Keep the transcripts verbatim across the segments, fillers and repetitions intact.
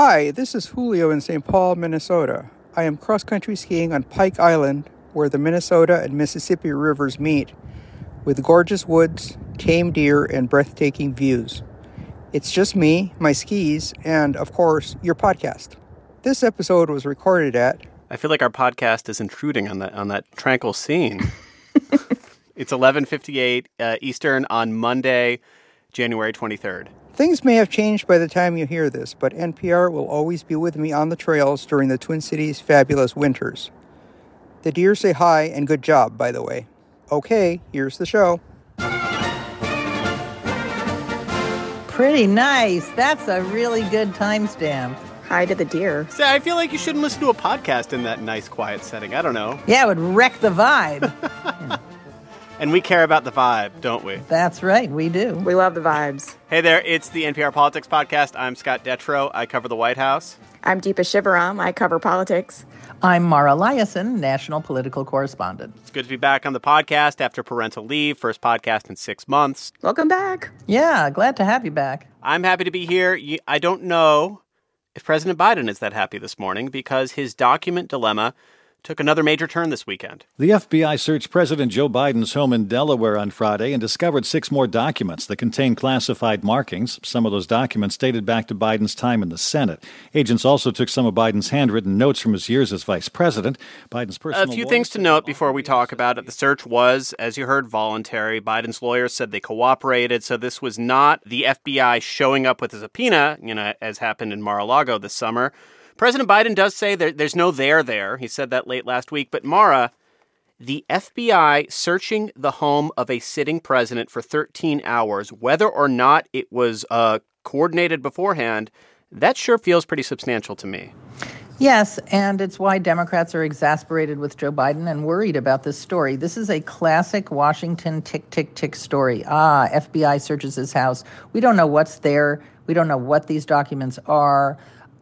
Hi, this is Julio in Saint Paul, Minnesota. I am cross-country skiing on Pike Island, where the Minnesota and Mississippi rivers meet, with gorgeous woods, tame deer, and breathtaking views. It's just me, my skis, and, of course, your podcast. This episode was recorded at... I feel like our podcast is intruding on that on that tranquil scene. It's eleven fifty-eight uh, Eastern on Monday, January twenty-third. Things may have changed by the time you hear this, but N P R will always be with me on the trails during the Twin Cities' fabulous winters. The deer say hi and good job, by the way. Okay, here's the show. Pretty nice. That's a really good timestamp. Hi to the deer. See, I feel like you shouldn't listen to a podcast in that nice, quiet setting. I don't know. Yeah, it would wreck the vibe. Yeah. And we care about the vibe, don't we? That's right, we do. We love the vibes. Hey there, it's the N P R Politics Podcast. I'm Scott Detrow. I cover the White House. I'm Deepa Shivaram. I cover politics. I'm Mara Liasson, national political correspondent. It's good to be back on the podcast after parental leave, first podcast in six months. Welcome back. Yeah, glad to have you back. I'm happy to be here. I don't know if President Biden is that happy this morning because his document dilemma took another major turn this weekend. The F B I searched President Joe Biden's home in Delaware on Friday and discovered six more documents that contain classified markings. Some of those documents dated back to Biden's time in the Senate. Agents also took some of Biden's handwritten notes from his years as vice president. Biden's personal. A few things to note before we talk about it. The search was, as you heard, voluntary. Biden's lawyers said they cooperated, so this was not the F B I showing up with a subpoena, you know, as happened in Mar-a-Lago this summer. President Biden does say that there's no there there. He said that late last week. But Mara, the F B I searching the home of a sitting president for thirteen hours, whether or not it was uh, coordinated beforehand, that sure feels pretty substantial to me. Yes, and it's why Democrats are exasperated with Joe Biden and worried about this story. This is a classic Washington tick, tick, tick story. Ah, F B I searches his house. We don't know what's there. We don't know what these documents are.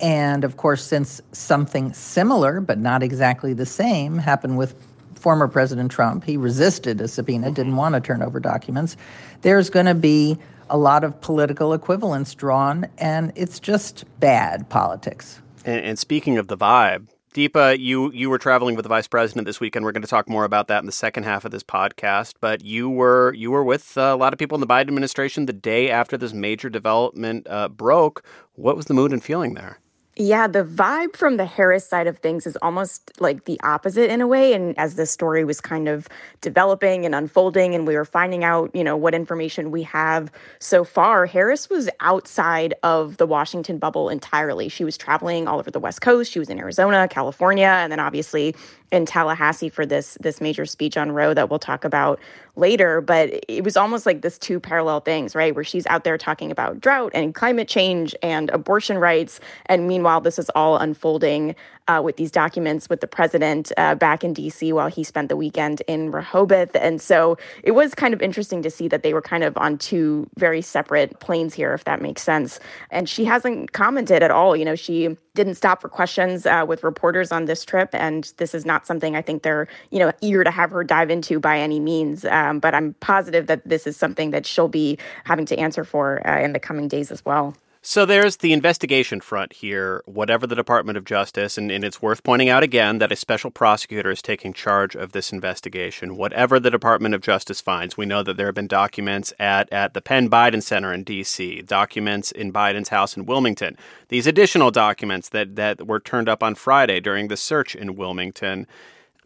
And, of course, since something similar, but not exactly the same, happened with former President Trump, he resisted a subpoena, mm-hmm. didn't want to turn over documents, there's going to be a lot of political equivalence drawn, and it's just bad politics. And, and speaking of the vibe, Deepa, you, you were traveling with the vice president this weekend. We're going to talk more about that in the second half of this podcast. But you were you were with a lot of people in the Biden administration the day after this major development uh, broke. What was the mood and feeling there? Yeah, the vibe from the Harris side of things is almost like the opposite in a way. And as this story was kind of developing and unfolding and we were finding out, you know, what information we have so far, Harris was outside of the Washington bubble entirely. She was traveling all over the West Coast. She was in Arizona, California, and then obviously in Tallahassee for this this major speech on Roe that we'll talk about later. But it was almost like this two parallel things, right, where she's out there talking about drought and climate change and abortion rights. And meanwhile, Meanwhile, this is all unfolding uh, with these documents with the president uh, back in D C while he spent the weekend in Rehoboth. And so it was kind of interesting to see that they were kind of on two very separate planes here, if that makes sense. And she hasn't commented at all. You know, she didn't stop for questions uh, with reporters on this trip. And this is not something I think they're, you know, eager to have her dive into by any means. Um, but I'm positive that this is something that she'll be having to answer for uh, in the coming days as well. So there's the investigation front here, whatever the Department of Justice, and, and it's worth pointing out again that a special prosecutor is taking charge of this investigation. Whatever the Department of Justice finds, we know that there have been documents at, at the Penn Biden Center in D C, documents in Biden's house in Wilmington, these additional documents that, that were turned up on Friday during the search in Wilmington.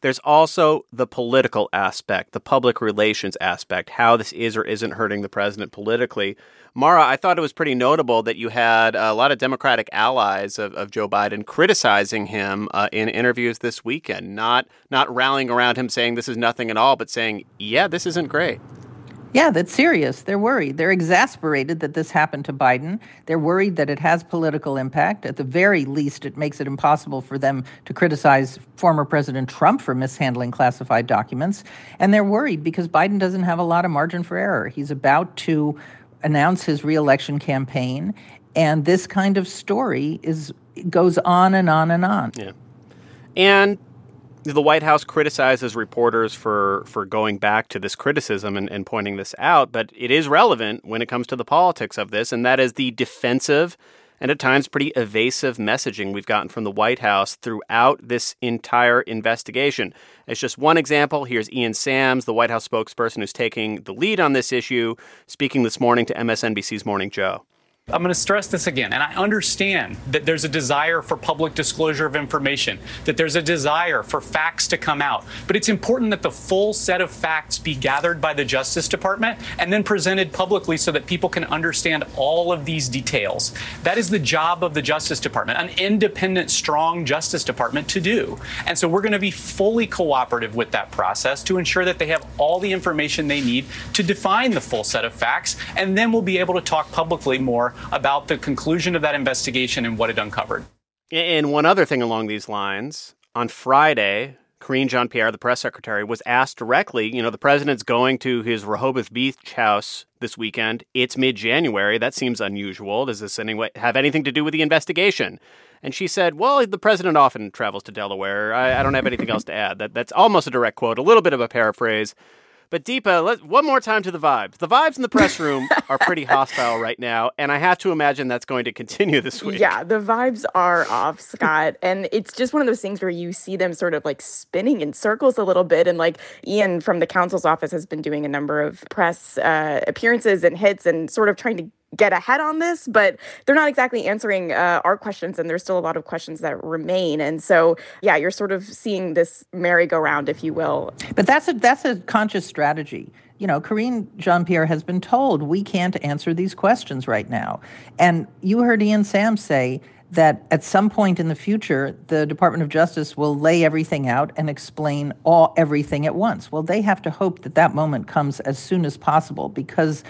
There's also the political aspect, the public relations aspect, how this is or isn't hurting the president politically. Mara, I thought it was pretty notable that you had a lot of Democratic allies of, of Joe Biden criticizing him uh, in interviews this weekend, not not rallying around him saying this is nothing at all, but saying, yeah, this isn't great. Yeah, that's serious. They're worried. They're exasperated that this happened to Biden. They're worried that it has political impact. At the very least, it makes it impossible for them to criticize former President Trump for mishandling classified documents. And they're worried because Biden doesn't have a lot of margin for error. He's about to announce his reelection campaign. And this kind of story is goes on and on and on. Yeah. And the White House criticizes reporters for, for going back to this criticism and, and pointing this out, but it is relevant when it comes to the politics of this, and that is the defensive and at times pretty evasive messaging we've gotten from the White House throughout this entire investigation. As just one example, here's Ian Sams, the White House spokesperson who's taking the lead on this issue, speaking this morning to M S N B C's Morning Joe. I'm going to stress this again, and I understand that there's a desire for public disclosure of information, that there's a desire for facts to come out. But it's important that the full set of facts be gathered by the Justice Department and then presented publicly so that people can understand all of these details. That is the job of the Justice Department, an independent, strong Justice Department to do. And so we're going to be fully cooperative with that process to ensure that they have all the information they need to define the full set of facts, and then we'll be able to talk publicly more about the conclusion of that investigation and what it uncovered. And one other thing along these lines, on Friday, Karine Jean-Pierre, the press secretary, was asked directly, you know, the president's going to his Rehoboth Beach house this weekend. It's mid-January. That seems unusual. Does this any- have anything to do with the investigation? And she said, well, the president often travels to Delaware. I, I don't have anything else to add. That That's almost a direct quote, a little bit of a paraphrase. But Deepa, let, one more time to the vibes. The vibes in the press room are pretty hostile right now, and I have to imagine that's going to continue this week. Yeah, the vibes are off, Scott. And it's just one of those things where you see them sort of like spinning in circles a little bit. And like Ian from the counsel's office has been doing a number of press uh, appearances and hits and sort of trying to get ahead on this, but they're not exactly answering uh, our questions, and there's still a lot of questions that remain. And so, yeah, you're sort of seeing this merry-go-round, if you will. But that's a that's a conscious strategy. You know, Karine Jean-Pierre has been told we can't answer these questions right now. And you heard Ian Sams say that at some point in the future, the Department of Justice will lay everything out and explain all everything at once. Well, they have to hope that that moment comes as soon as possible, because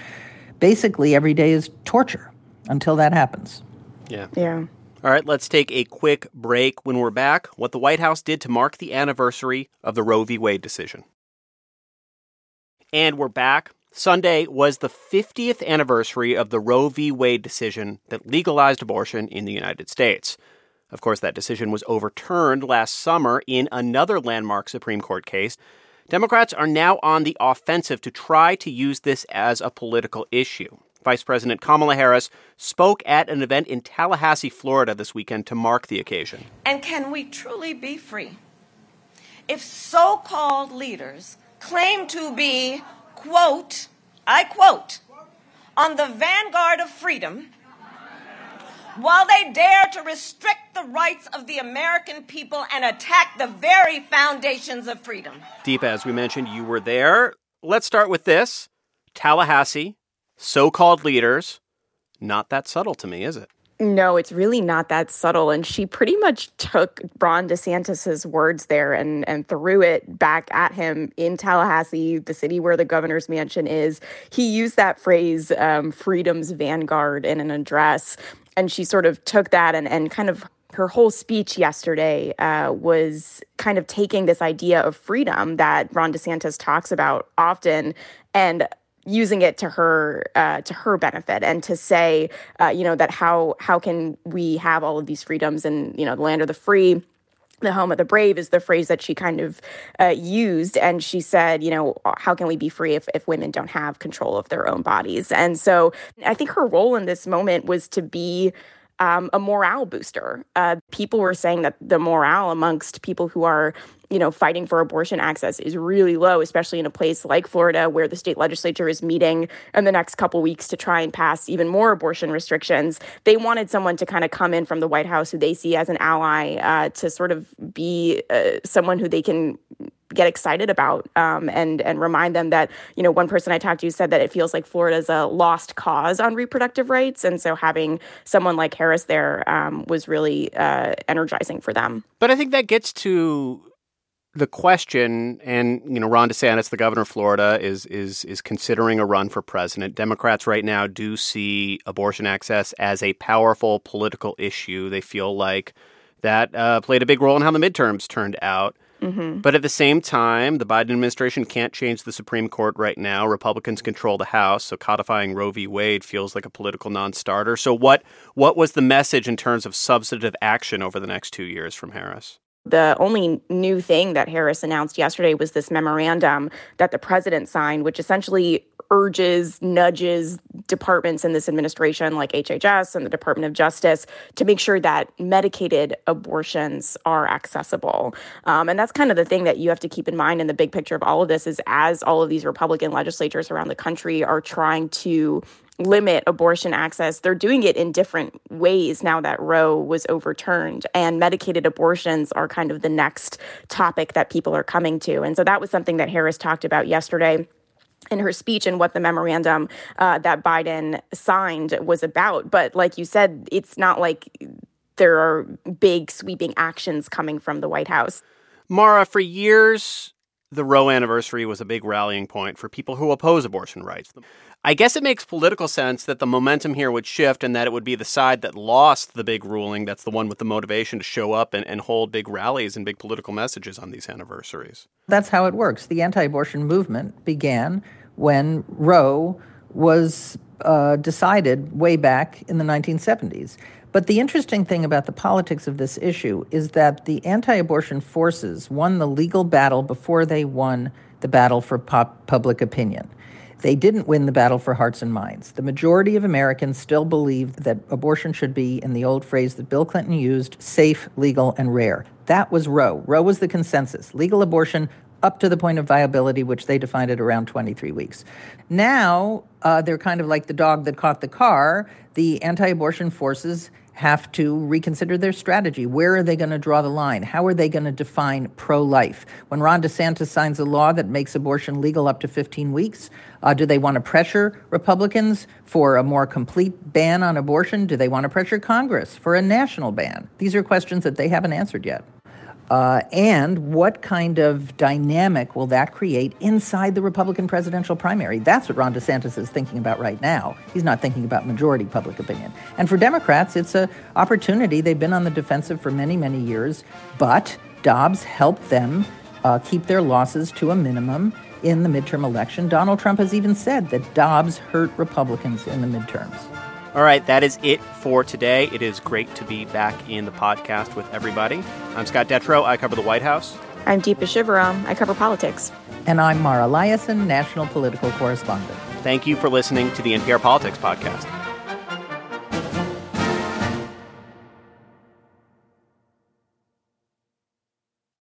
basically, every day is torture until that happens. Yeah. Yeah. All right, let's take a quick break. When we're back, what the White House did to mark the anniversary of the Roe v. Wade decision. And we're back. Sunday was the fiftieth anniversary of the Roe v. Wade decision that legalized abortion in the United States. Of course, that decision was overturned last summer in another landmark Supreme Court case. Democrats are now on the offensive to try to use this as a political issue. Vice President Kamala Harris spoke at an event in Tallahassee, Florida this weekend to mark the occasion. And can we truly be free if so-called leaders claim to be, quote, I quote, on the vanguard of freedom, while they dare to restrict the rights of the American people and attack the very foundations of freedom? Deepa, as we mentioned, you were there. Let's start with this. Tallahassee, so-called leaders, not that subtle to me, is it? No, it's really not that subtle. And she pretty much took Ron DeSantis' words there and, and threw it back at him in Tallahassee, the city where the governor's mansion is. He used that phrase, um, freedom's vanguard, in an address. And she sort of took that and, and kind of her whole speech yesterday uh, was kind of taking this idea of freedom that Ron DeSantis talks about often and using it to her uh, to her benefit, and to say, uh, you know, that how how can we have all of these freedoms and, you know, the land of the free, the home of the brave is the phrase that she kind of uh, used. And she said, you know, how can we be free if, if women don't have control of their own bodies? And so I think her role in this moment was to be um, a morale booster. Uh, people were saying that the morale amongst people who are, you know, fighting for abortion access is really low, especially in a place like Florida, where the state legislature is meeting in the next couple weeks to try and pass even more abortion restrictions. They wanted someone to kind of come in from the White House who they see as an ally, uh, to sort of be uh, someone who they can get excited about, um, and and remind them that, you know, one person I talked to said that it feels like Florida's a lost cause on reproductive rights. And so having someone like Harris there um, was really uh, energizing for them. But I think that gets to the question, and, you know, Ron DeSantis, the governor of Florida, is is is considering a run for president. Democrats right now do see abortion access as a powerful political issue. They feel like that uh, played a big role in how the midterms turned out. Mm-hmm. But at the same time, the Biden administration can't change the Supreme Court right now. Republicans control the House, so codifying Roe v. Wade feels like a political non-starter. So what what was the message in terms of substantive action over the next two years from Harris? The only new thing that Harris announced yesterday was this memorandum that the president signed, which essentially urges, nudges departments in this administration, like H H S and the Department of Justice, to make sure that medicated abortions are accessible. Um, and that's kind of the thing that you have to keep in mind in the big picture of all of this is as all of these Republican legislatures around the country are trying to limit abortion access, they're doing it in different ways now that Roe was overturned. And medicated abortions are kind of the next topic that people are coming to. And so that was something that Harris talked about yesterday in her speech and what the memorandum uh, that Biden signed was about. But like you said, it's not like there are big sweeping actions coming from the White House. Mara, for years, the Roe anniversary was a big rallying point for people who oppose abortion rights. I guess it makes political sense that the momentum here would shift and that it would be the side that lost the big ruling that's the one with the motivation to show up and, and hold big rallies and big political messages on these anniversaries. That's how it works. The anti-abortion movement began when Roe was uh, decided way back in the nineteen seventies. But the interesting thing about the politics of this issue is that the anti-abortion forces won the legal battle before they won the battle for pop- public opinion. They didn't win the battle for hearts and minds. The majority of Americans still believe that abortion should be, in the old phrase that Bill Clinton used, safe, legal, and rare. That was Roe. Roe was the consensus. Legal abortion up to the point of viability, which they defined at around twenty-three weeks. Now, uh, they're kind of like the dog that caught the car. The anti-abortion forces have to reconsider their strategy. Where are they going to draw the line? How are they going to define pro-life? When Ron DeSantis signs a law that makes abortion legal up to fifteen weeks, uh, do they want to pressure Republicans for a more complete ban on abortion? Do they want to pressure Congress for a national ban? These are questions that they haven't answered yet. Uh, and what kind of dynamic will that create inside the Republican presidential primary? That's what Ron DeSantis is thinking about right now. He's not thinking about majority public opinion. And for Democrats, it's an opportunity. They've been on the defensive for many, many years, but Dobbs helped them uh, keep their losses to a minimum in the midterm election. Donald Trump has even said that Dobbs hurt Republicans in the midterms. All right, that is it for today. It is great to be back in the podcast with everybody. I'm Scott Detrow. I cover the White House. I'm Deepa Shivaram. I cover politics. And I'm Mara Liasson, national political correspondent. Thank you for listening to the N P R Politics Podcast.